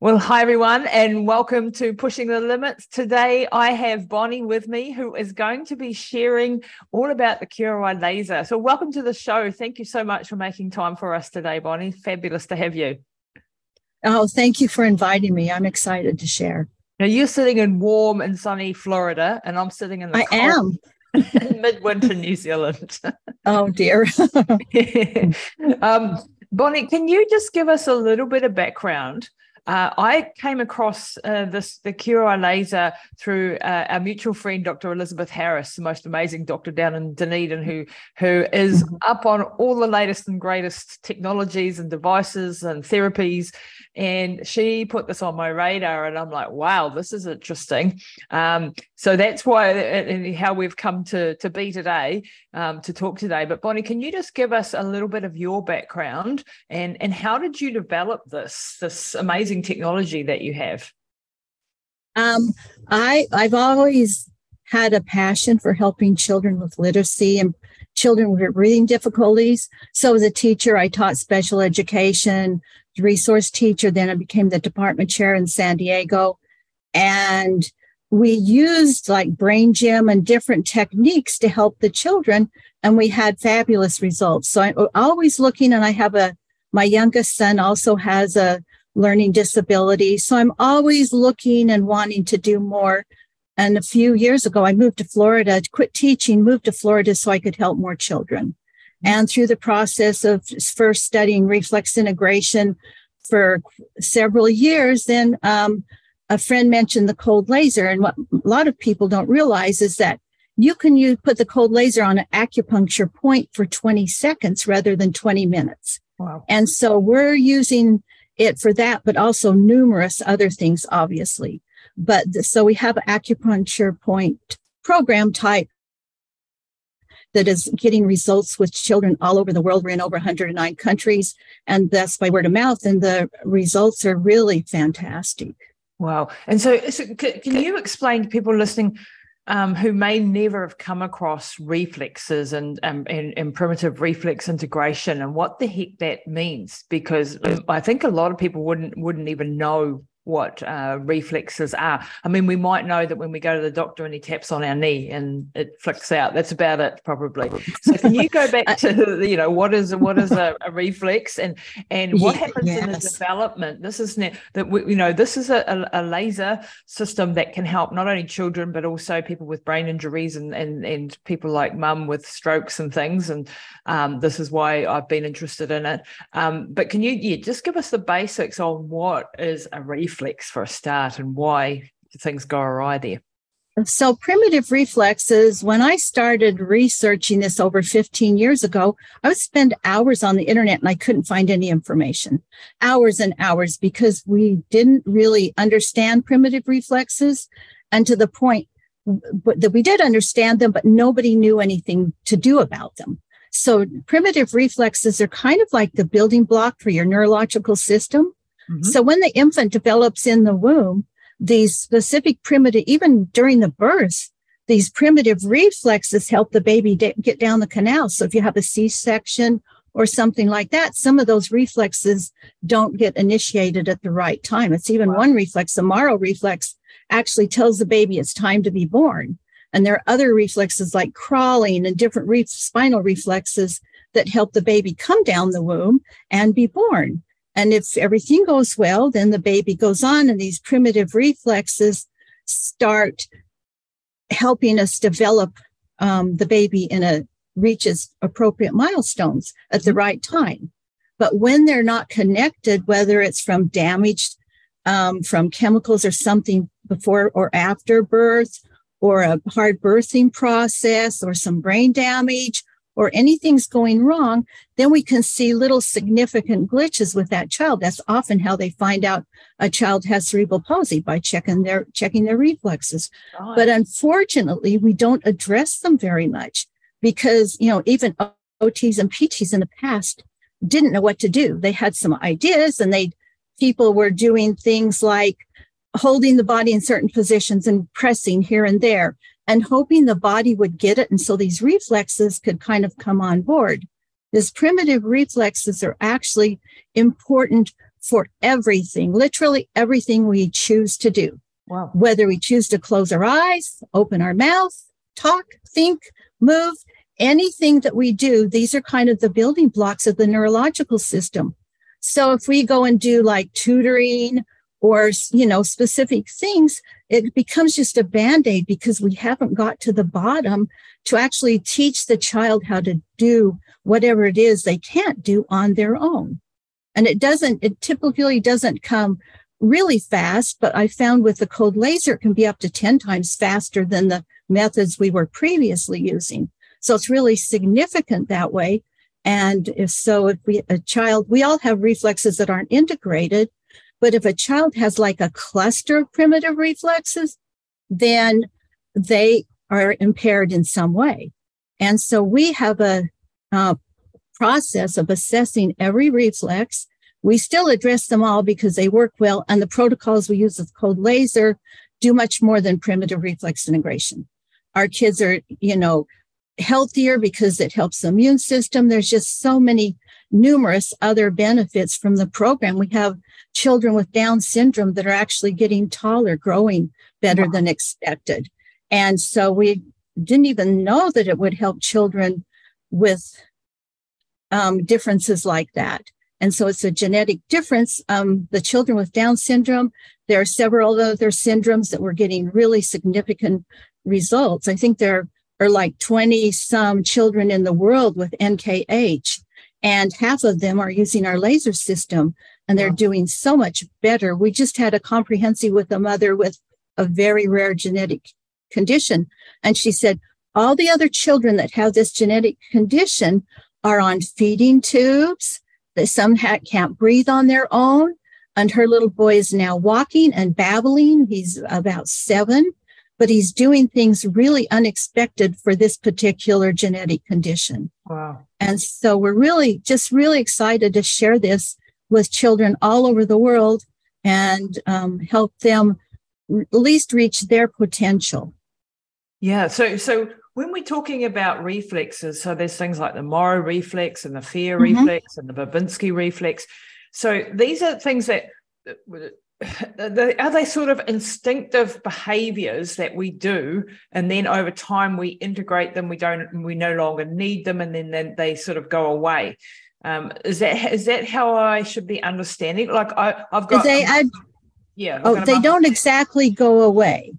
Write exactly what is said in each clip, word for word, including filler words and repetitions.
Well, hi, everyone, and welcome to Pushing the Limits. Today, I have Bonnie with me, who is going to be sharing all about the Q R I laser. So welcome to the show. Thank you so much for making time for us today, Bonnie. Fabulous to have you. Oh, thank you for inviting me. I'm excited to share. Now, you're sitting in warm and sunny Florida, and I'm sitting in the I am. midwinter New Zealand. Oh, dear. yeah. um, Bonnie, can you just give us a little bit of background? Uh, I came across uh, this, the Q R I laser through uh, our mutual friend, Doctor Elizabeth Harris, the most amazing doctor down in Dunedin, who, who is up on all the latest and greatest technologies and devices and therapies. And she put this on my radar, and I'm like, wow, this is interesting. Um, so that's why and how we've come to, to be today, um, to talk today. But Bonnie, can you just give us a little bit of your background and, and how did you develop this, this amazing technology that you have? Um, I, I've always had a passion for helping children with literacy and children with reading difficulties. So as a teacher, I taught special education, resource teacher. Then I became the department chair in San Diego. And we used like brain gym and different techniques to help the children. And we had fabulous results. So I'm always looking, and I have a, my youngest son also has a learning disability. So I'm always looking and wanting to do more. And a few years ago, I moved to Florida, quit teaching, moved to Florida so I could help more children. And through the process of first studying reflex integration for several years, then um, a friend mentioned the cold laser. And what a lot of people don't realize is that you can you put the cold laser on an acupuncture point for twenty seconds rather than twenty minutes. Wow. And so we're using it for that, but also numerous other things, obviously. But the, so we have an acupuncture point program type that is getting results with children all over the world. We're in over one hundred nine countries, and that's by word of mouth. And the results are really fantastic. Wow. And so, so c- can you explain to people listening Um, who may never have come across reflexes and, um, and and primitive reflex integration and what the heck that means? Because I think a lot of people wouldn't wouldn't even know what uh, reflexes are. I mean, we might know that when we go to the doctor and he taps on our knee and it flicks out. That's about it, probably. So can you go back to, you know, what is what is a, a reflex and and what happens yes. in the development? This is that we, you know this is a, a laser system that can help not only children but also people with brain injuries and and, and people like mum with strokes and things. And um, this is why I've been interested in it. Um, but can you yeah just give us the basics on what is a reflex? Reflex for a start and why things go awry there. So primitive reflexes, when I started researching this over fifteen years ago, I would spend hours on the internet and I couldn't find any information, hours and hours, because we didn't really understand primitive reflexes and to the point that we did understand them, but nobody knew anything to do about them. So primitive reflexes are kind of like the building block for your neurological system. Mm-hmm. So when the infant develops in the womb, these specific primitive, even during the birth, these primitive reflexes help the baby de- get down the canal. So if you have a C-section or something like that, some of those reflexes don't get initiated at the right time. It's even wow. one reflex, the Moro reflex, actually tells the baby it's time to be born. And there are other reflexes like crawling and different re- spinal reflexes that help the baby come down the womb and be born. And if everything goes well, then the baby goes on and these primitive reflexes start helping us develop um, the baby in a reaches appropriate milestones at the right time. But when they're not connected, whether it's from damage um, from chemicals or something before or after birth or a hard birthing process or some brain damage, or anything's going wrong, then we can see little significant glitches with that child. That's often how they find out a child has cerebral palsy, by checking their checking their reflexes. God. But unfortunately, we don't address them very much because, you know, even O Ts and P Ts in the past didn't know what to do. They had some ideas and they people were doing things like holding the body in certain positions and pressing here and there, and hoping the body would get it. And so these reflexes could kind of come on board. These primitive reflexes are actually important for everything, literally everything we choose to do. Wow. Whether we choose to close our eyes, open our mouth, talk, think, move, anything that we do, these are kind of the building blocks of the neurological system. So if we go and do like tutoring or, you know, specific things, it becomes just a Band-Aid because we haven't got to the bottom to actually teach the child how to do whatever it is they can't do on their own. And it doesn't, it typically doesn't come really fast, but I found with the cold laser, it can be up to ten times faster than the methods we were previously using. So it's really significant that way. And if so, if we, a child, we all have reflexes that aren't integrated, but if a child has like a cluster of primitive reflexes, then they are impaired in some way. And so we have a uh, process of assessing every reflex. We still address them all because they work well. And the protocols we use with cold laser do much more than primitive reflex integration. Our kids are, you know, healthier because it helps the immune system. There's just so many numerous other benefits from the program. We have children with Down syndrome that are actually getting taller, growing better wow. than expected. And so we didn't even know that it would help children with um, differences like that. And so it's a genetic difference. Um, the children with Down syndrome, there are several other syndromes that were getting really significant results. I think there are like twenty some children in the world with N K H, and half of them are using our laser system, and they're wow. doing so much better. We just had a comprehensive with a mother with a very rare genetic condition. And she said, all the other children that have this genetic condition are on feeding tubes. That some ha- can't breathe on their own. And her little boy is now walking and babbling. He's about seven, but he's doing things really unexpected for this particular genetic condition. Wow. And so we're really, just really excited to share this with children all over the world and um, help them r- at least reach their potential. Yeah. So, so when we're talking about reflexes, so there's things like the Moro reflex and the fear mm-hmm. reflex and the Babinski reflex. So these are things that, are they sort of instinctive behaviors that we do, and then over time we integrate them, we don't, we no longer need them, and then, then they sort of go away. Um, is that is that how I should be understanding? Like I, I've got... They, I, yeah. Oh, they don't exactly go away.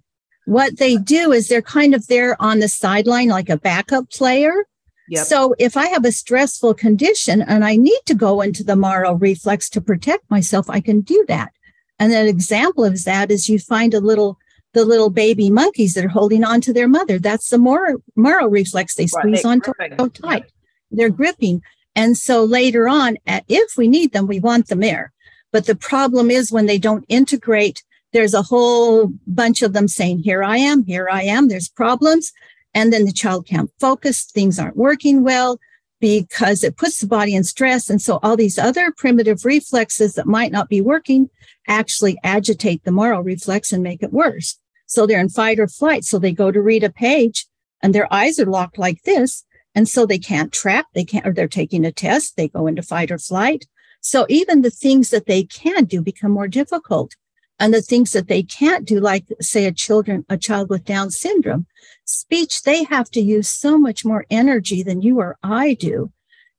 What they do is they're kind of there on the sideline like a backup player. Yep. So if I have a stressful condition and I need to go into the Moro reflex to protect myself, I can do that. And an example of that is you find a little the little baby monkeys that are holding on to their mother. That's the Moro, Moro reflex. They squeeze right, onto it so tight. Yep. They're gripping. And so later on, if we need them, we want them there. But the problem is when they don't integrate. There's a whole bunch of them saying, here I am, here I am, there's problems. And then the child can't focus, things aren't working well because it puts the body in stress. And so all these other primitive reflexes that might not be working actually agitate the Moro reflex and make it worse. So they're in fight or flight. So they go to read a page and their eyes are locked like this. And so they can't track, they can't, or they're taking a test, they go into fight or flight. So even the things that they can do become more difficult. And the things that they can't do, like, say, a children, a child with Down syndrome, speech, they have to use so much more energy than you or I do.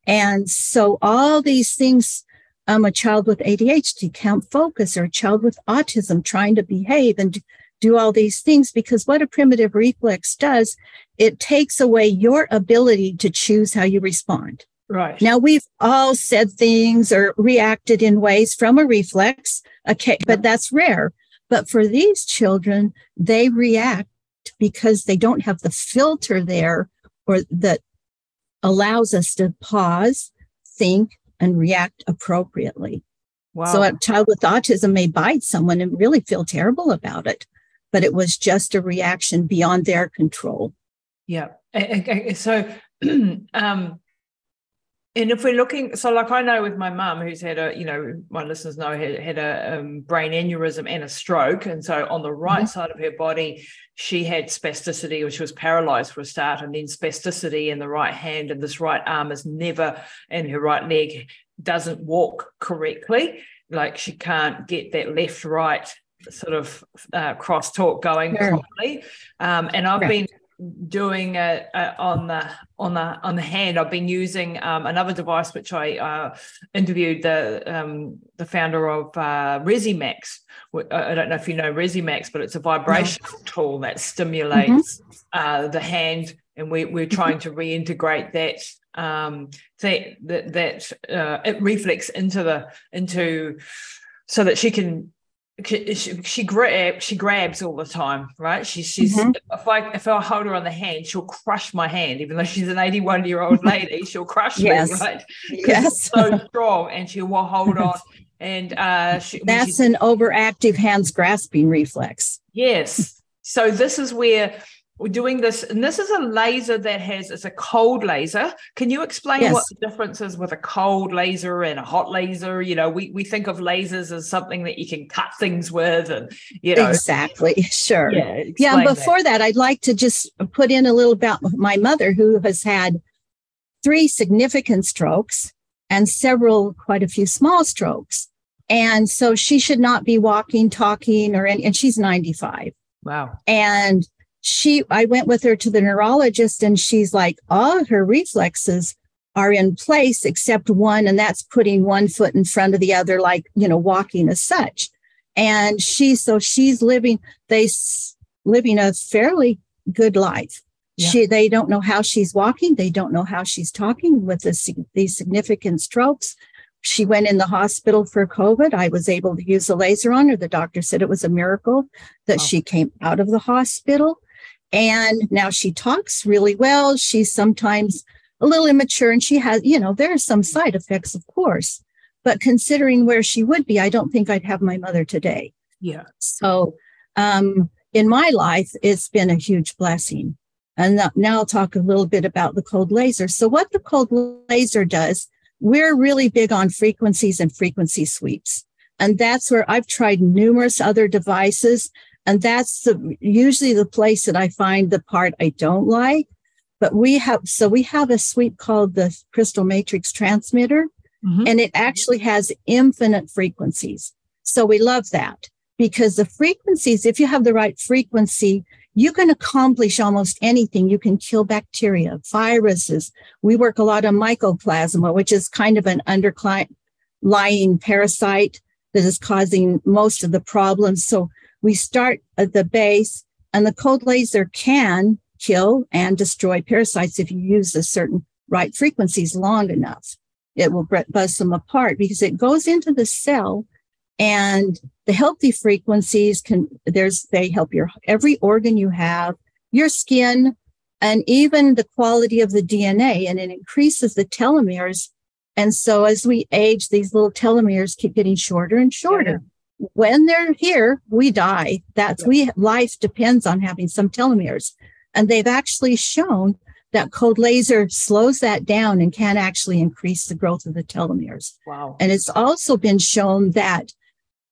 And so all these things, um, a child with A D H D can't focus, or a child with autism trying to behave and do all these things, because what a primitive reflex does, it takes away your ability to choose how you respond. Right. Now, we've all said things or reacted in ways from a reflex, okay, but that's rare. But for these children, they react because they don't have the filter there or that allows us to pause, think, and react appropriately. Wow. So a child with autism may bite someone and really feel terrible about it, but it was just a reaction beyond their control. Yeah. So, um, And if we're looking, so like I know with my mum, who's had a, you know, my listeners know, had, had a um, brain aneurysm and a stroke. And so on the right mm-hmm. side of her body, she had spasticity, or she was paralyzed for a start, and then spasticity in the right hand, and this right arm is never, and her right leg doesn't walk correctly. Like she can't get that left, right sort of uh, crosstalk going sure. properly. Um, and I've Correct. been doing uh, uh, on the on the on the hand. I've been using um, another device which I uh, interviewed the um, the founder of uh, Resimax. I don't know if you know Resimax, but it's a vibrational mm-hmm. tool that stimulates mm-hmm. uh, the hand, and we, we're trying to reintegrate that um, that that, that uh, it reflex into the into so that she can. She, she grabs she grabs all the time, right? She she's mm-hmm. if I if I hold her on the hand, she'll crush my hand. Even though she's an eighty-one year old lady, she'll crush yes. me, right? Yes, it's so strong, and she will hold on. And uh, she, that's an overactive hands grasping reflex. Yes. So this is where we're doing this, and this is a laser that has it's a cold laser. Can you explain yes. what the difference is with a cold laser and a hot laser? You know, we we think of lasers as something that you can cut things with, and you know exactly sure yeah. yeah before that. that, I'd like to just put in a little about my mother, who has had three significant strokes and several, quite a few small strokes, and so she should not be walking, talking, or any, and she's ninety-five. Wow. And She, I went with her to the neurologist, and she's like, all her reflexes are in place except one, and that's putting one foot in front of the other, like, you know, walking as such. And she, so she's living, they living a fairly good life. Yeah. She, they don't know how she's walking. They don't know how she's talking with this, these significant strokes. She went in the hospital for COVID. I was able to use the laser on her. The doctor said it was a miracle that oh. she came out of the hospital. And now she talks really well. She's sometimes a little immature, and she has, you know, there are some side effects, of course, but considering where she would be, I don't think I'd have my mother today. Yeah. So um, in my life, it's been a huge blessing. And th- now I'll talk a little bit about the cold laser. So what the cold laser does, we're really big on frequencies and frequency sweeps. And that's where I've tried numerous other devices. And that's the, usually the place that I find the part I don't like. But we have, so we have a suite called the Crystal Matrix Transmitter, mm-hmm. and it actually has infinite frequencies. So we love that because the frequencies, if you have the right frequency, you can accomplish almost anything. You can kill bacteria, viruses. We work a lot on mycoplasma, which is kind of an underlying parasite that is causing most of the problems. So we start at the base, and the cold laser can kill and destroy parasites if you use a certain right frequencies long enough. It will buzz them apart because it goes into the cell, and the healthy frequencies can, there's, they help your, every organ you have, your skin, and even the quality of the D N A, and it increases the telomeres. And so as we age, these little telomeres keep getting shorter and shorter. Yeah. When they're here, we die. That's we life depends on having some telomeres. And they've actually shown that cold laser slows that down and can actually increase the growth of the telomeres. Wow. And it's also been shown that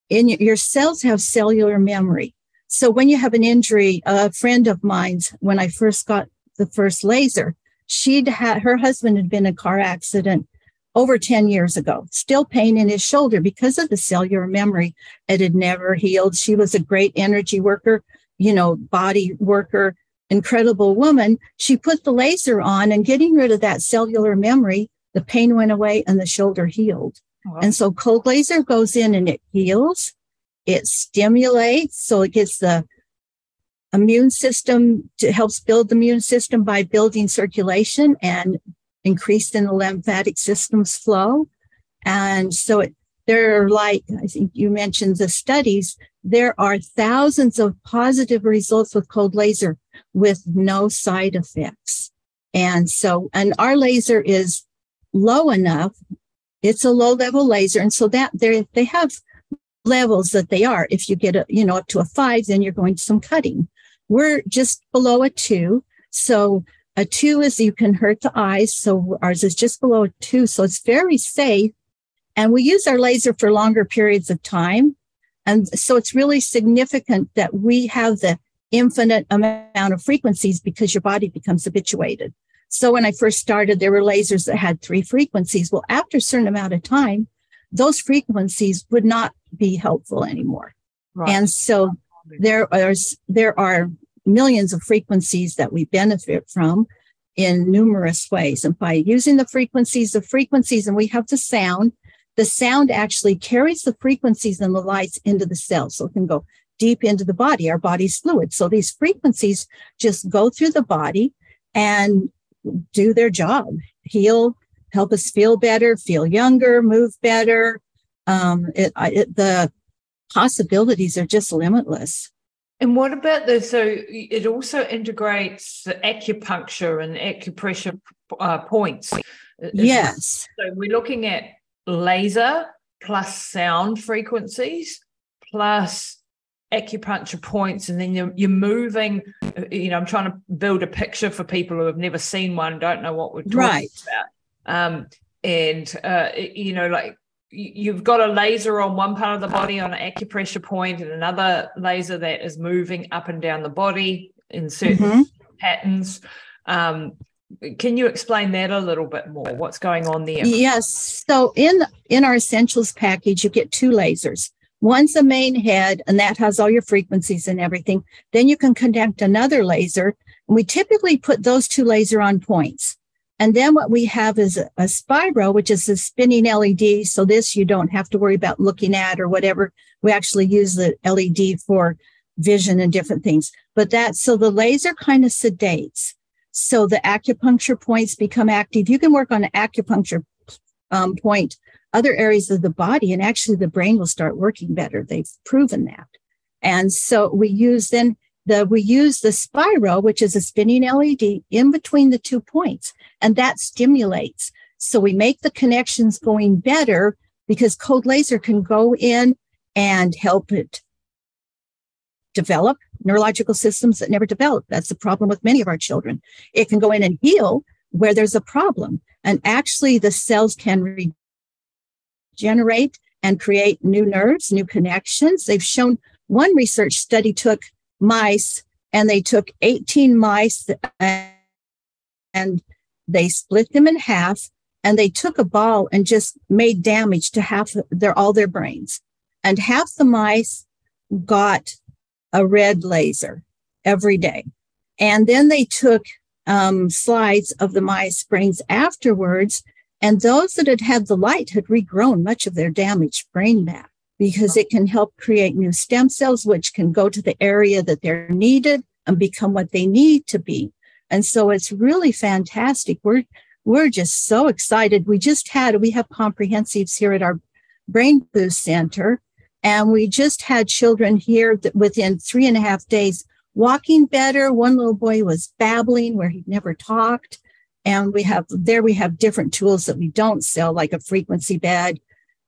in your cells have cellular memory. So when you have an injury, a friend of mine's, when I first got the first laser, she'd had, her husband had been in a car accident over ten years ago, still pain in his shoulder because of the cellular memory. It had never healed. She was a great energy worker, you know, body worker, incredible woman. She put the laser on, and getting rid of that cellular memory, the pain went away and the shoulder healed. Wow. And so cold laser goes in and it heals, it stimulates. So it gets the immune system, to helps build the immune system by building circulation and increased in the lymphatic system's flow. And so it, there are, like, I think you mentioned the studies, there are thousands of positive results with cold laser with no side effects. And so, and our laser is low enough. It's a low level laser. And so that they they have levels that they are. If you get a, you know, up to a five, then you're going to some cutting. We're just below a two. So A two is you can hurt the eyes. So ours is just below a two. So it's very safe. And we use our laser for longer periods of time. And so it's really significant that we have the infinite amount of frequencies because your body becomes habituated. So when I first started, there were lasers that had three frequencies. Well, after a certain amount of time, those frequencies would not be helpful anymore. Right. And so there are, there are millions of frequencies that we benefit from in numerous ways. And by using the frequencies, the frequencies, and we have the sound, the sound actually carries the frequencies and the lights into the cells. So it can go deep into the body. Our body's fluid. So these frequencies just go through the body and do their job, heal, help us feel better, feel younger, move better. Um, it, it, the possibilities are just limitless. And what about the, so it also integrates acupuncture and acupressure uh, points. Yes. So we're looking at laser plus sound frequencies plus acupuncture points, and then you're, you're moving, you know, I'm trying to build a picture for people who have never seen one, don't know what we're talking right. about. Um, and, uh, you know, like you've got a laser on one part of the body on an acupressure point and another laser that is moving up and down the body in certain mm-hmm. patterns. Um, can you explain that a little bit more? What's going on there? Yes. So in, in our essentials package, you get two lasers. One's the main head, and that has all your frequencies and everything. Then you can connect another laser, and we typically put those two laser on points. And then what we have is a, a spiral, which is a spinning L E D. So this you don't have to worry about looking at or whatever. We actually use the L E D for vision and different things. But that, so the laser kind of sedates. So the acupuncture points become active. You can work on an acupuncture um, point, other areas of the body, and actually the brain will start working better. They've proven that. And so we use then the, we use the spiral, which is a spinning L E D, in between the two points, and that stimulates. So we make the connections going better because cold laser can go in and help it develop neurological systems that never develop. That's the problem with many of our children. It can go in and heal where there's a problem. And actually the cells can regenerate and create new nerves, new connections. They've shown one research study took mice, and they took eighteen mice and they split them in half, and they took a ball and just made damage to half their, all their brains. And half the mice got a red laser every day. And then they took um, slides of the mice brains afterwards. And those that had had the light had regrown much of their damaged brain back because it can help create new stem cells, which can go to the area that they're needed and become what they need to be. And so it's really fantastic. We're, we're just so excited. We just had, we have comprehensives here at our Brain Boost Center, and we just had children here that within three and a half days walking better. One little boy was babbling where he'd never talked. And we have there, we have different tools that we don't sell, like a frequency bed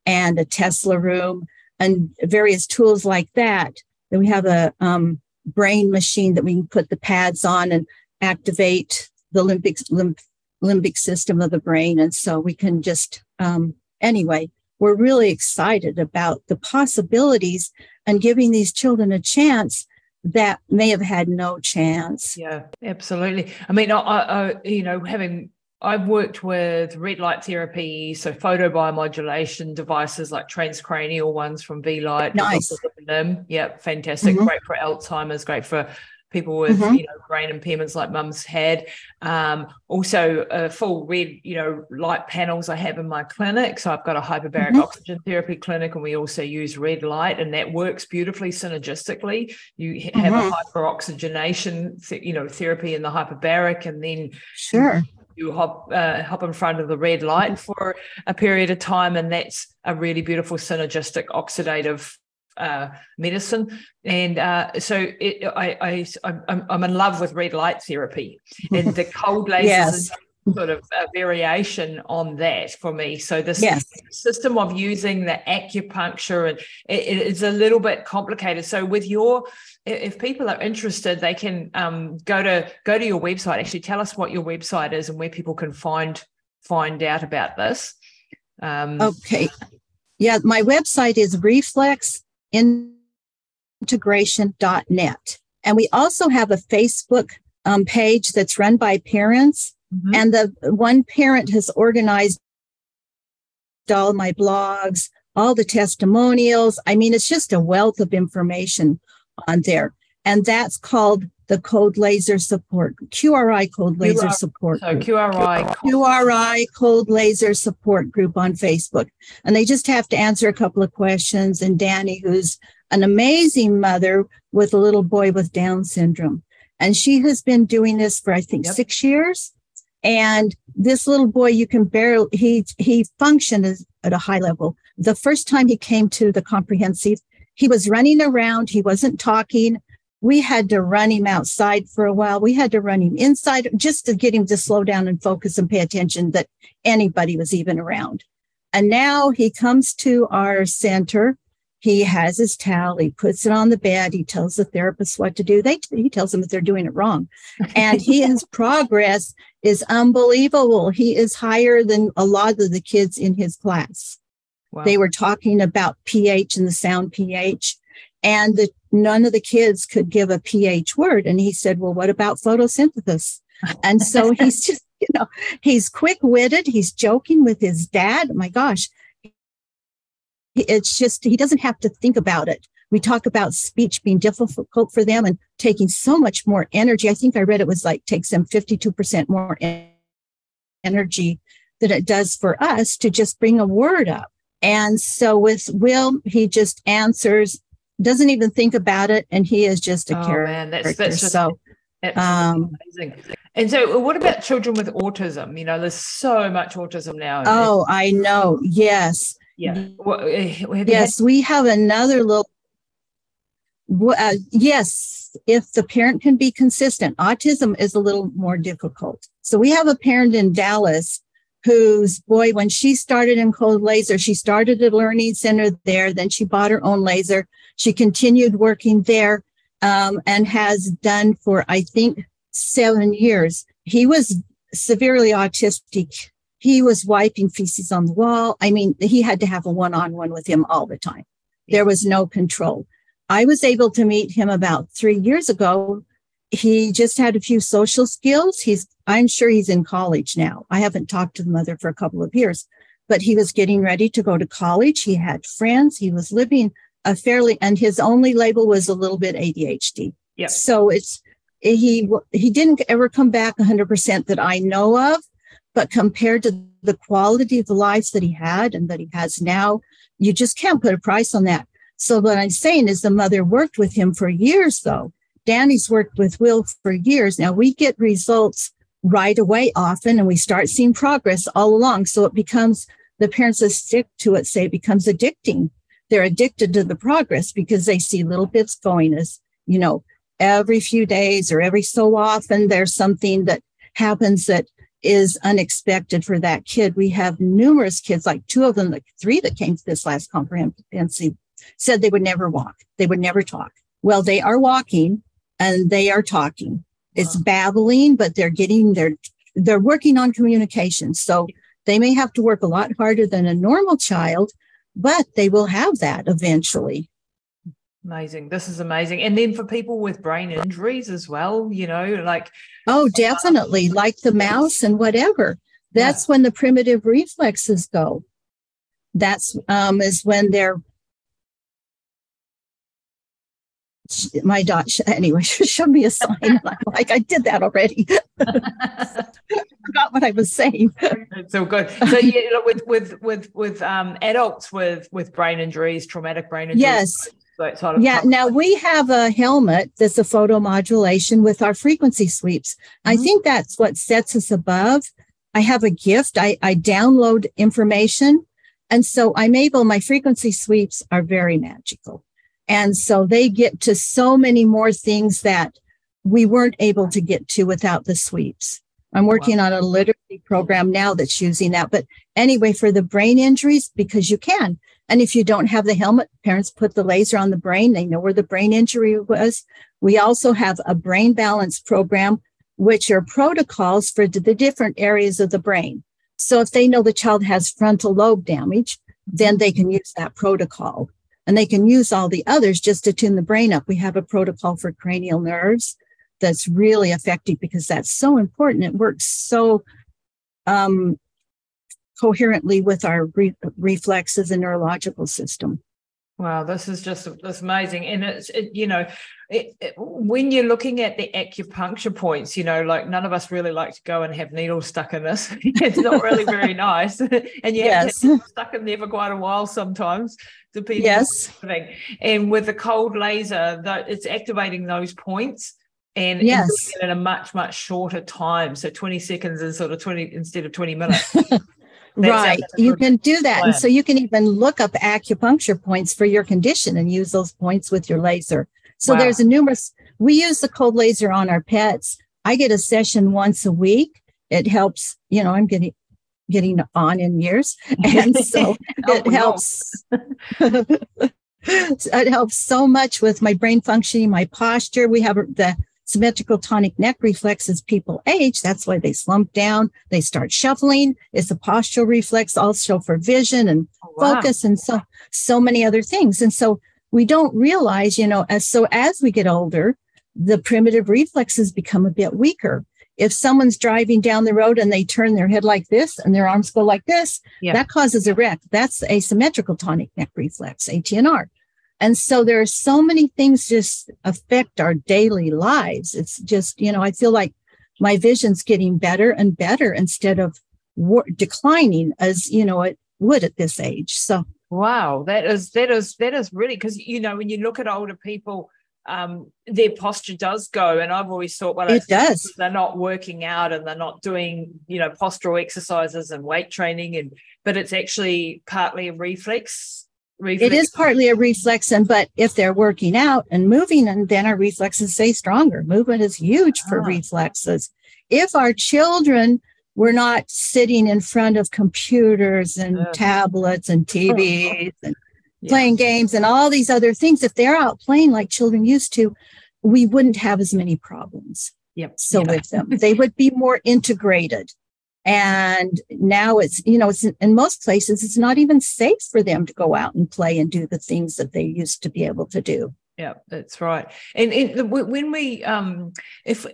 and a Tesla room and various tools like that. Then we have a um, brain machine that we can put the pads on and activate the limbic, limb, limbic system of the brain. And so we can just, um, anyway, we're really excited about the possibilities and giving these children a chance that may have had no chance. Yeah, absolutely. I mean, I, I, you know, having, I've worked with red light therapy, so photobiomodulation devices like transcranial ones from V Light. Nice. Yeah, fantastic. Mm-hmm. Great for Alzheimer's, great for people with, mm-hmm. you know, brain impairments like mum's had. Um, also, uh, full red, you know, light panels I have in my clinic. So I've got a hyperbaric mm-hmm. oxygen therapy clinic, and we also use red light, and that works beautifully synergistically. You have mm-hmm. a hyperoxygenation, th- you know, therapy in the hyperbaric, and then sure. you hop, uh, hop in front of the red light for a period of time, and that's a really beautiful synergistic oxidative uh medicine. And uh so it, I, I I'm I'm in love with red light therapy, and the cold lasers yes. sort of a variation on that for me. So this yes. system of using the acupuncture, and it, it's a little bit complicated. So with your, if people are interested, they can um, go to go to your website. Actually, tell us what your website is and where people can find find out about this. Um, okay. Yeah, my website is reflex integration dot net. And we also have a Facebook um, page that's run by parents. Mm-hmm. And the one parent has organized all my blogs, all the testimonials. I mean, it's just a wealth of information on there. And that's called the Code Laser Support, Q R I Code Laser Q R I, Support so Group. Q R I. Q R I Code Laser Support Group on Facebook. And they just have to answer a couple of questions. And Danny, who's an amazing mother with a little boy with Down syndrome. And she has been doing this for, I think, yep. six years. And this little boy, you can barely, he, he functioned as, at a high level. The first time he came to the comprehensive, he was running around. He wasn't talking. We had to run him outside for a while. We had to run him inside just to get him to slow down and focus and pay attention that anybody was even around. And now he comes to our center. He has his towel. He puts it on the bed. He tells the therapist what to do. They, he tells them that they're doing it wrong. And he, his progress is unbelievable. He is higher than a lot of the kids in his class. Wow. They were talking about pH and the sound pH. And the, none of the kids could give a pH word. And he said, well, what about photosynthesis? And so he's just, you know, he's quick-witted. He's joking with his dad. Oh, my gosh. It's just, he doesn't have to think about it. We talk about speech being difficult for them and taking so much more energy. I think I read it was like takes them fifty-two percent more energy than it does for us to just bring a word up. And so with Will, he just answers, doesn't even think about it. And he is just a oh, character. Man, that's, that's just, so that's um, amazing. And so what about children with autism? You know, there's so much autism now. Oh, I know. Yes. Yeah. Well, yes, had- we have another little, uh, yes, if the parent can be consistent, autism is a little more difficult. So we have a parent in Dallas whose boy, when she started in cold laser, she started at a learning center there. Then she bought her own laser. She continued working there um, and has done for, I think, seven years. He was severely autistic. He was wiping feces on the wall. I mean, he had to have a one-on-one with him all the time. There was no control. I was able to meet him about three years ago. He just had a few social skills. He's, I'm sure he's in college now. I haven't talked to the mother for a couple of years, but he was getting ready to go to college. He had friends. He was living a fairly, and his only label was a little bit A D H D. Yeah. So it's, he, he didn't ever come back one hundred percent that I know of. But compared to the quality of the life that he had and that he has now, you just can't put a price on that. So what I'm saying is the mother worked with him for years, though. Danny's worked with Will for years. Now, we get results right away often, and we start seeing progress all along. So it becomes, the parents that stick to it say it becomes addicting. They're addicted to the progress because they see little bits going as, you know, every few days or every so often there's something that happens that is unexpected for that kid. We have numerous kids, like two of them, like three that came to this last comprehensive, said they would never walk. They would never talk. Well, they are walking and they are talking. Wow. It's babbling, but they're getting their, they're working on communication. So they may have to work a lot harder than a normal child, but they will have that eventually. Amazing. This is amazing. And then for people with brain injuries as well, you know, like. Oh, definitely. Like the mouse and whatever. That's yeah. when the primitive reflexes go. That's um, is when they're. My dot. Anyway, she showed me a sign. And I'm like, I did that already. I forgot what I was saying. It's all good. So yeah, with, with, with, with um, adults with, with brain injuries, traumatic brain injuries. Yes. Sort of yeah. Problem. Now we have a helmet that's a photomodulation with our frequency sweeps. Mm-hmm. I think that's what sets us above. I have a gift. I, I download information. And so I'm able, my frequency sweeps are very magical. And so they get to so many more things that we weren't able to get to without the sweeps. I'm working wow. on a literacy program now that's using that. But anyway, for the brain injuries, because you can. And if you don't have the helmet, parents put the laser on the brain. They know where the brain injury was. We also have a brain balance program, which are protocols for the different areas of the brain. So if they know the child has frontal lobe damage, then they can use that protocol. And they can use all the others just to tune the brain up. We have a protocol for cranial nerves that's really effective because that's so important. It works so um, coherently with our re- reflexes and neurological system. Wow, this is just that's amazing. And it's, it, you know, it, it, when you're looking at the acupuncture points, you know, like none of us really like to go and have needles stuck in us. It's not really very nice. And you yes. have to have needles stuck in there for quite a while sometimes. Depending yes. on living. And with the cold laser, that it's activating those points. And yes. in a much, much shorter time. So twenty seconds is sort of twenty instead of twenty minutes. Right. You can do that. And so you can even look up acupuncture points for your condition and use those points with your laser. So wow. there's a numerous, we use the cold laser on our pets. I get a session once a week. It helps, you know, I'm getting, getting on in years. And so it helps. It helps so much with my brain functioning, my posture. We have the symmetrical tonic neck reflex as people age. That's why they slump down. They start shuffling. It's a postural reflex also for vision and oh, wow. focus and so, so many other things. And so we don't realize, you know, as so as we get older, the primitive reflexes become a bit weaker. If someone's driving down the road and they turn their head like this and their arms go like this, yeah. that causes a wreck. That's asymmetrical tonic neck reflex, A T N R. And so there are so many things just affect our daily lives. It's just, you know, I feel like my vision's getting better and better instead of war- declining as, you know, it would at this age. So, wow, that is, that is, that is really, because, you know, when you look at older people, um, their posture does go. And I've always thought, well, it does. They're not working out and they're not doing, you know, postural exercises and weight training. And, but it's actually partly a reflex. Reflex. It is partly a reflex, and but if they're working out and moving, and then our reflexes stay stronger. Movement is huge for ah. reflexes. If our children were not sitting in front of computers and uh, tablets and T Vs and yes. playing games and all these other things, if they're out playing like children used to, we wouldn't have as many problems. Yep. So yeah. with them, they would be more integrated. And now it's, you know, it's in most places, it's not even safe for them to go out and play and do the things that they used to be able to do. Yeah, that's right. And, and when we, um, if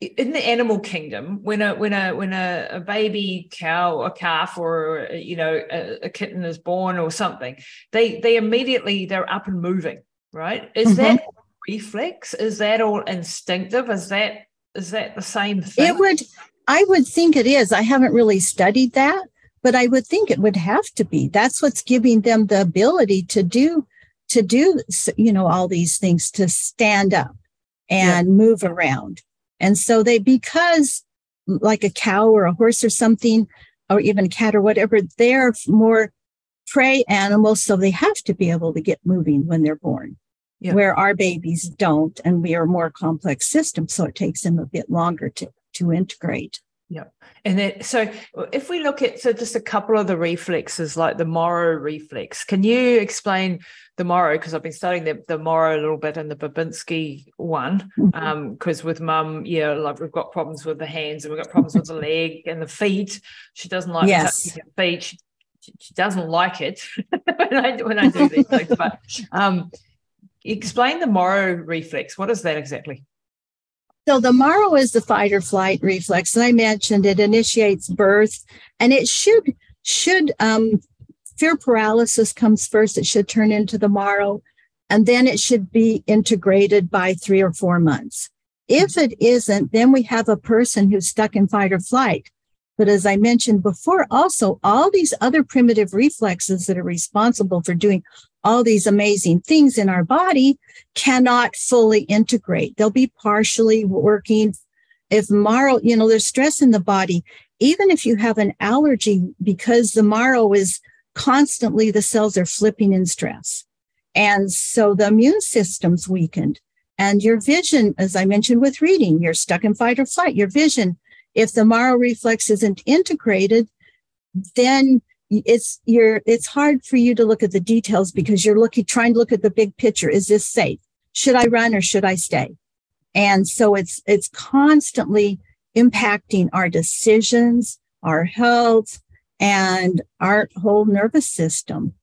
in the animal kingdom, when a when a when a, a baby cow, a calf, or a, you know, a, a kitten is born or something, they they immediately they're up and moving, right? Is mm-hmm. that reflex? Is that all instinctive? Is that is that the same thing? It would. I would think it is. I haven't really studied that, but I would think it would have to be. That's what's giving them the ability to do, to do, you know, all these things, to stand up and yeah. move around. And so they, because like a cow or a horse or something, or even a cat or whatever, they're more prey animals. So they have to be able to get moving when they're born, yeah. where our babies don't. And we are a more complex system. So it takes them a bit longer to to integrate. Yeah. And then, so if we look at, so just a couple of the reflexes, like the Moro reflex, can you explain the Moro? Because I've been studying the, the Moro a little bit and the Babinski one, because mm-hmm. um, with mum, yeah, like we've got problems with the hands and we've got problems with the leg and the feet. She doesn't like yes. touching her feet. She, she doesn't like it when, I, when I do these things. But um, explain the Moro reflex. What is that exactly? So the Moro is the fight or flight reflex, and I mentioned it initiates birth, and it should, should um, fear paralysis comes first. It should turn into the Moro, and then it should be integrated by three or four months. If it isn't, then we have a person who's stuck in fight or flight. But as I mentioned before, also all these other primitive reflexes that are responsible for doing all these amazing things in our body cannot fully integrate. They'll be partially working. If Moro, you know, there's stress in the body. Even if you have an allergy, because the Moro is constantly, the cells are flipping in stress. And so the immune system's weakened. And your vision, as I mentioned with reading, you're stuck in fight or flight. Your vision, if the Moro reflex isn't integrated, then it's you're it's hard for you to look at the details because you're looking trying to look at the big picture. Is this safe? Should I run or should I stay? And so it's it's constantly impacting our decisions, our health, and our whole nervous system.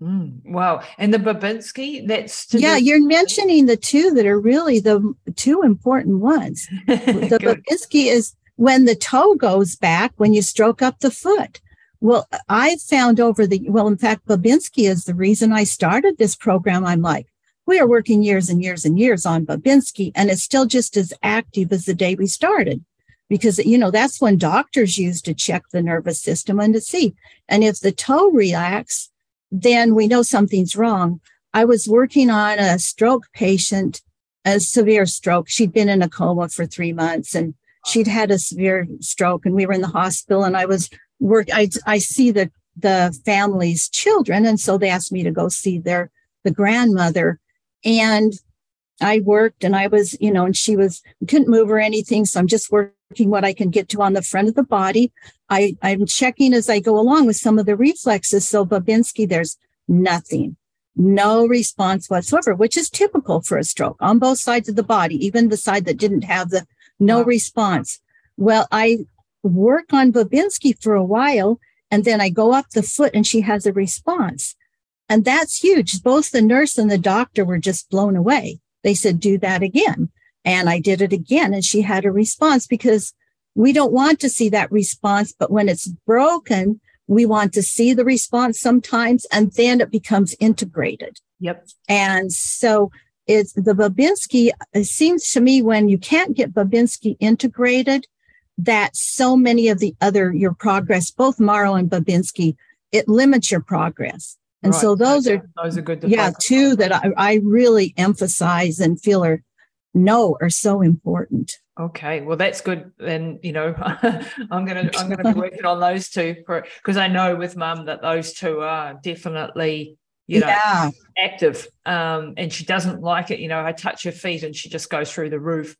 Mm, wow. And the Babinski, that's... Yeah, the- you're mentioning the two that are really the two important ones. The Babinski is when the toe goes back, when you stroke up the foot. Well, I found over the... Well, in fact, Babinski is the reason I started this program. I'm like, we are working years and years and years on Babinski, and it's still just as active as the day we started. Because, you know, that's when doctors use to check the nervous system and to see. And if the toe reacts, then we know something's wrong. I was working on a stroke patient, a severe stroke. She'd been in a coma for three months and she'd had a severe stroke and we were in the hospital and I was work. I, I see the, the family's children. And so they asked me to go see their, the grandmother, and I worked and I was, you know, and she was, couldn't move or anything. So I'm just working what I can get to on the front of the body. I, I'm checking as I go along with some of the reflexes. So Babinski, there's nothing, no response whatsoever, which is typical for a stroke on both sides of the body, even the side that didn't have the no wow. response. Well, I work on Babinski for a while and then I go up the foot and she has a response. And that's huge. Both the nurse and the doctor were just blown away. They said, do that again. And I did it again. And she had a response because we don't want to see that response. But when it's broken, we want to see the response sometimes. And then it becomes integrated. Yep. And so it's the Babinski. It seems to me when you can't get Babinski integrated, that so many of the other, your progress, both Moro and Babinski, it limits your progress. And right. so those, those are, those are good to yeah, two on. that I, I really emphasize and feel are, know are so important. Okay. Well, that's good. And, you know, I'm going to, I'm going to be working on those two for, because I know with mum that those two are definitely, you know, yeah. active. Um, and she doesn't like it. You know, I touch her feet and she just goes through the roof.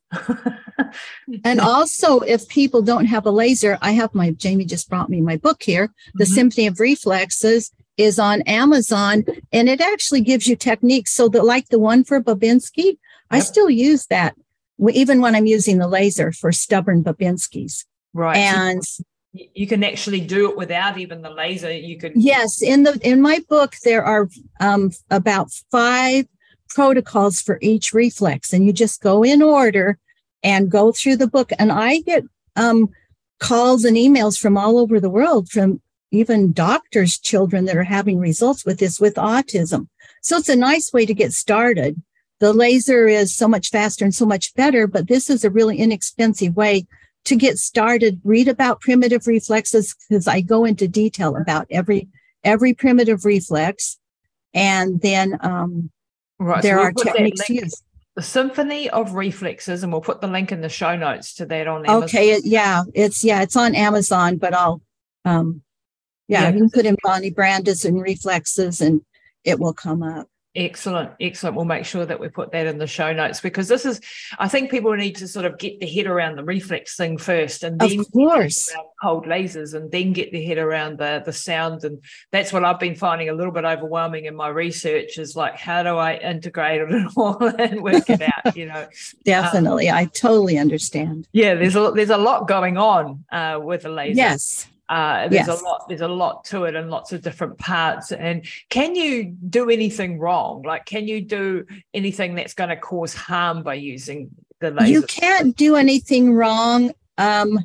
And also if people don't have a laser, I have my, Jamie just brought me my book here, The mm-hmm. Symphony of Reflexes. Is on Amazon, and it actually gives you techniques. So that, like the one for Babinski, yep. I still use that even when I'm using the laser for stubborn Babinskis. Right, and you can actually do it without even the laser. You could. Yes, in the in my book there are um, about five protocols for each reflex, and you just go in order and go through the book. And I get um, calls and emails from all over the world from. Even doctors' children that are having results with this, with autism. So it's a nice way to get started. The laser is so much faster and so much better, but this is a really inexpensive way to get started. Read about primitive reflexes because I go into detail about every every primitive reflex. And then um, right, there so we'll are techniques used. The Symphony of Reflexes, and we'll put the link in the show notes to that on Amazon. Okay, it, yeah, it's yeah, it's on Amazon, but I'll... Um, Yeah, yeah, you can put in Bonnie Brandes and reflexes and it will come up. Excellent, excellent. We'll make sure that we put that in the show notes because this is, I think people need to sort of get their head around the reflex thing first and then of course. cold lasers and then get their head around the, the sound. And that's what I've been finding a little bit overwhelming in my research is like, how do I integrate it all and work it out, you know? Definitely. Um, I totally understand. Yeah, there's a, there's a lot going on uh, with the laser. Yes. Uh, there's yes. a lot. There's a lot to it, and lots of different parts. And can you do anything wrong? Like, can you do anything that's going to cause harm by using the laser? You can't do anything wrong. Um,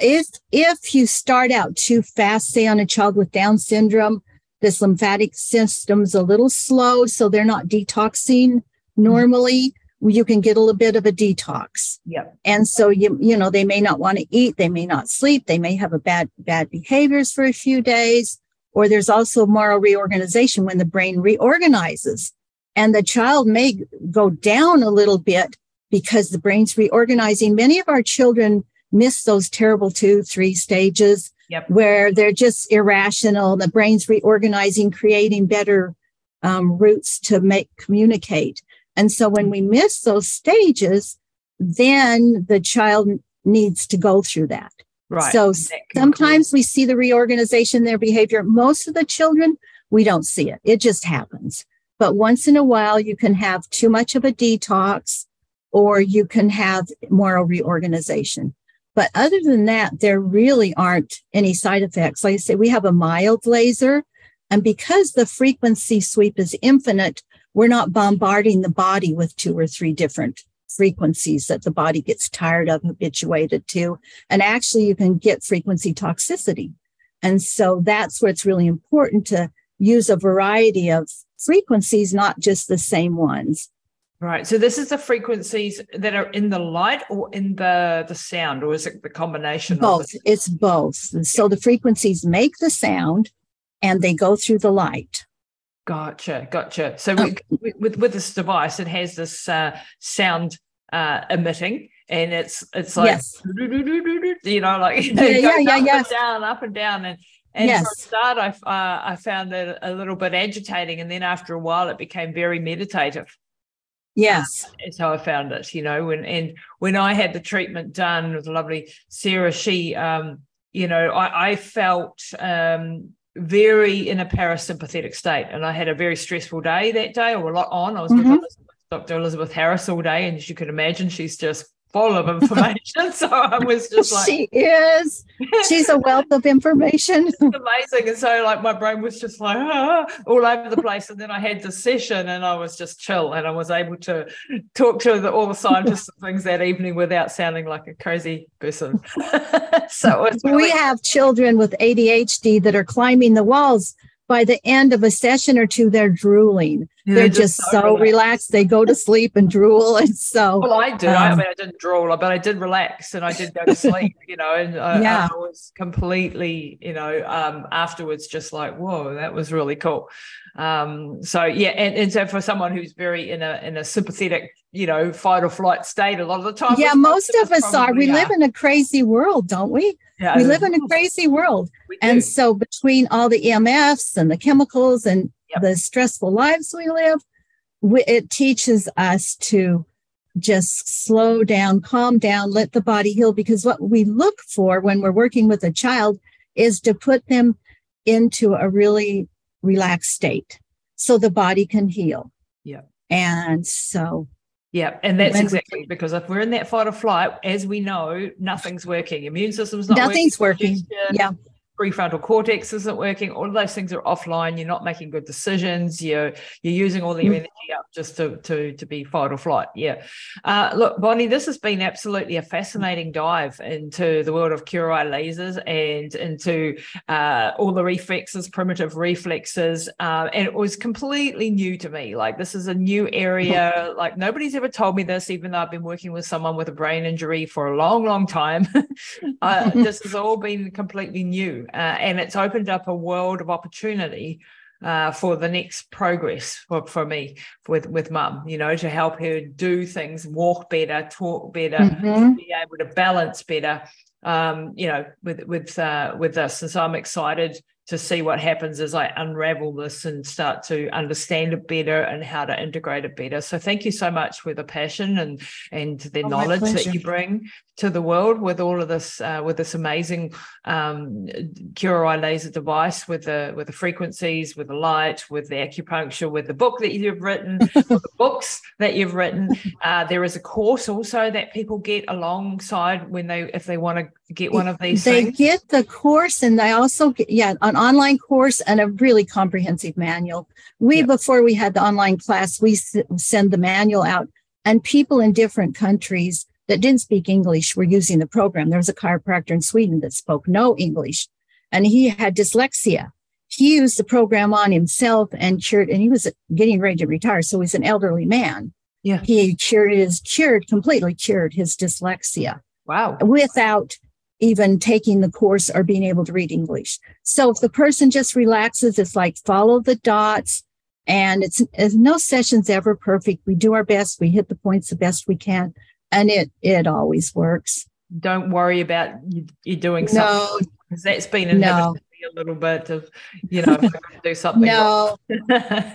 if if you start out too fast, say on a child with Down syndrome, this lymphatic system's a little slow, so they're not detoxing normally. Mm-hmm. You can get a little bit of a detox. Yep. And so, you you know, they may not want to eat. They may not sleep. They may have a bad, bad behaviors for a few days. Or there's also Moro reorganization when the brain reorganizes. And the child may go down a little bit because the brain's reorganizing. Many of our children miss those terrible two, three stages yep. where they're just irrational. The brain's reorganizing, creating better um, routes to make communicate. And so when we miss those stages, then the child needs to go through that. Right. So that sometimes we see the reorganization in their behavior. Most of the children, we don't see it. It just happens. But once in a while, you can have too much of a detox, or you can have moral reorganization. But other than that, there really aren't any side effects. Like I say, we have a mild laser, and because the frequency sweep is infinite, we're not bombarding the body with two or three different frequencies that the body gets tired of, habituated to. And actually, you can get frequency toxicity. And so that's where it's really important to use a variety of frequencies, not just the same ones. Right. So this is the frequencies that are in the light or in the, the sound, or is it the combination? Both. Of the- it's both. So the frequencies make the sound and they go through the light. Gotcha. Gotcha. So um, we, with, with this device, it has this uh, sound uh, emitting. And it's it's like, yes. you know, like yeah, yeah, yeah, up yeah. and down, up and down. And And yes. From the start, I, uh, I found that a little bit agitating. And then after a while, it became very meditative. Yes. Uh, that's how I found it, you know. When, and when I had the treatment done with lovely Sarah, she, um, you know, I, I felt um, very in a parasympathetic state. And I had a very stressful day that day, or a lot on. I was mm-hmm. with Doctor Elizabeth Harris all day. And as you can imagine, she's just full of information. So I was just like, she is. She's a wealth of information. It's amazing. And so like my brain was just like ah, all over the place. And then I had the session and I was just chill, and I was able to talk to the, all the scientists and things that evening without sounding like a crazy person. So it was really- we have children with A D H D that are climbing the walls. By the end of a session or two, they're drooling. Yeah, they're, they're just, just so relaxed. relaxed. They go to sleep and drool. And so, well, I do. Um, I mean, I didn't drool, but I did relax and I did go to sleep, you know, and I, yeah. I was completely, you know, um, afterwards just like, whoa, that was really cool. Um, so, yeah. And, and so for someone who's very in a in a sympathetic, you know, fight or flight state a lot of the time. Yeah, most of us are. We are. live in a crazy world, don't we? Yeah, we live in a crazy world. And so between all the E M Fs and the chemicals and yep. the stressful lives we live, we, it teaches us to just slow down, calm down, let the body heal. Because what we look for when we're working with a child is to put them into a really relaxed state so the body can heal. Yeah. And so... Yeah, and that's exactly, because if we're in that fight or flight, as we know, nothing's working. Immune system's not working. Nothing's working, working. yeah. Prefrontal cortex isn't working. All of those things are offline. You're not making good decisions. You're you're using all the energy up just to to to be fight or flight. Yeah. Uh, look, Bonnie, this has been absolutely a fascinating dive into the world of Q R I lasers and into uh, all the reflexes, primitive reflexes, uh, and it was completely new to me. Like, this is a new area. Like, nobody's ever told me this, even though I've been working with someone with a brain injury for a long, long time. uh, this has all been completely new. Uh, and it's opened up a world of opportunity uh, for the next progress for, for me with, with mum, you know, to help her do things, walk better, talk better, mm-hmm. be able to balance better, um, you know, with with uh, with this. And so I'm excited to see what happens as I unravel this and start to understand it better and how to integrate it better. So thank you so much for the passion and and the oh, knowledge that you bring to the world with all of this, uh, with this amazing um, Q R I laser device, with the with the frequencies, with the light, with the acupuncture, with the book that you've written, with the books that you've written. Uh, there is a course also that people get alongside when they, if they want to get one of these they things. They get the course, and they also get, yeah, an online course and a really comprehensive manual. We, yep. before we had the online class, we s- send the manual out, and people in different countries that didn't speak English were using the program. There was a chiropractor in Sweden that spoke no English, and he had dyslexia. He used the program on himself and cured, and he was getting ready to retire. So he's an elderly man. Yeah. He cured his, cured, completely cured his dyslexia. Wow. Without even taking the course or being able to read English. So if the person just relaxes, it's like follow the dots, and it's, it's no session's ever perfect. We do our best. We hit the points the best we can, and it it always works. Don't worry about you, you doing no, something, because that's been another no. a little bit of, you know, do something. No,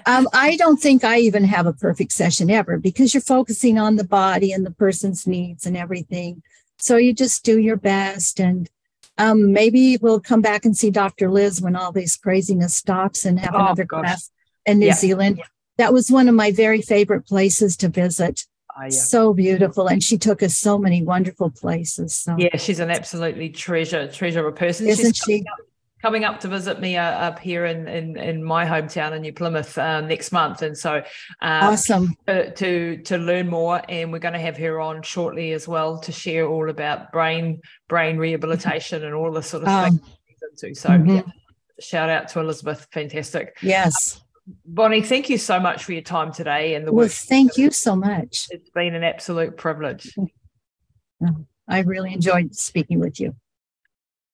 um, I don't think I even have a perfect session ever, because you're focusing on the body and the person's needs and everything. So you just do your best, and um, maybe we'll come back and see Doctor Liz when all this craziness stops, and have oh, another gosh. class in New yeah. Zealand. Yeah. That was one of my very favorite places to visit. Oh, yeah. So beautiful. And she took us so many wonderful places. So. Yeah, she's an absolutely treasure, treasure of a person. Isn't she's coming she? Up, coming up to visit me uh, up here in, in, in my hometown in New Plymouth uh, next month. And so uh, awesome to, to, to learn more. And we're going to have her on shortly as well to share all about brain, brain rehabilitation and all this sort of um, thing. Into. So mm-hmm. yeah, shout out to Elizabeth. Fantastic. Yes. Um, Bonnie, thank you so much for your time today and the well, work. Thank you so much. It's been an absolute privilege. I really enjoyed speaking with you.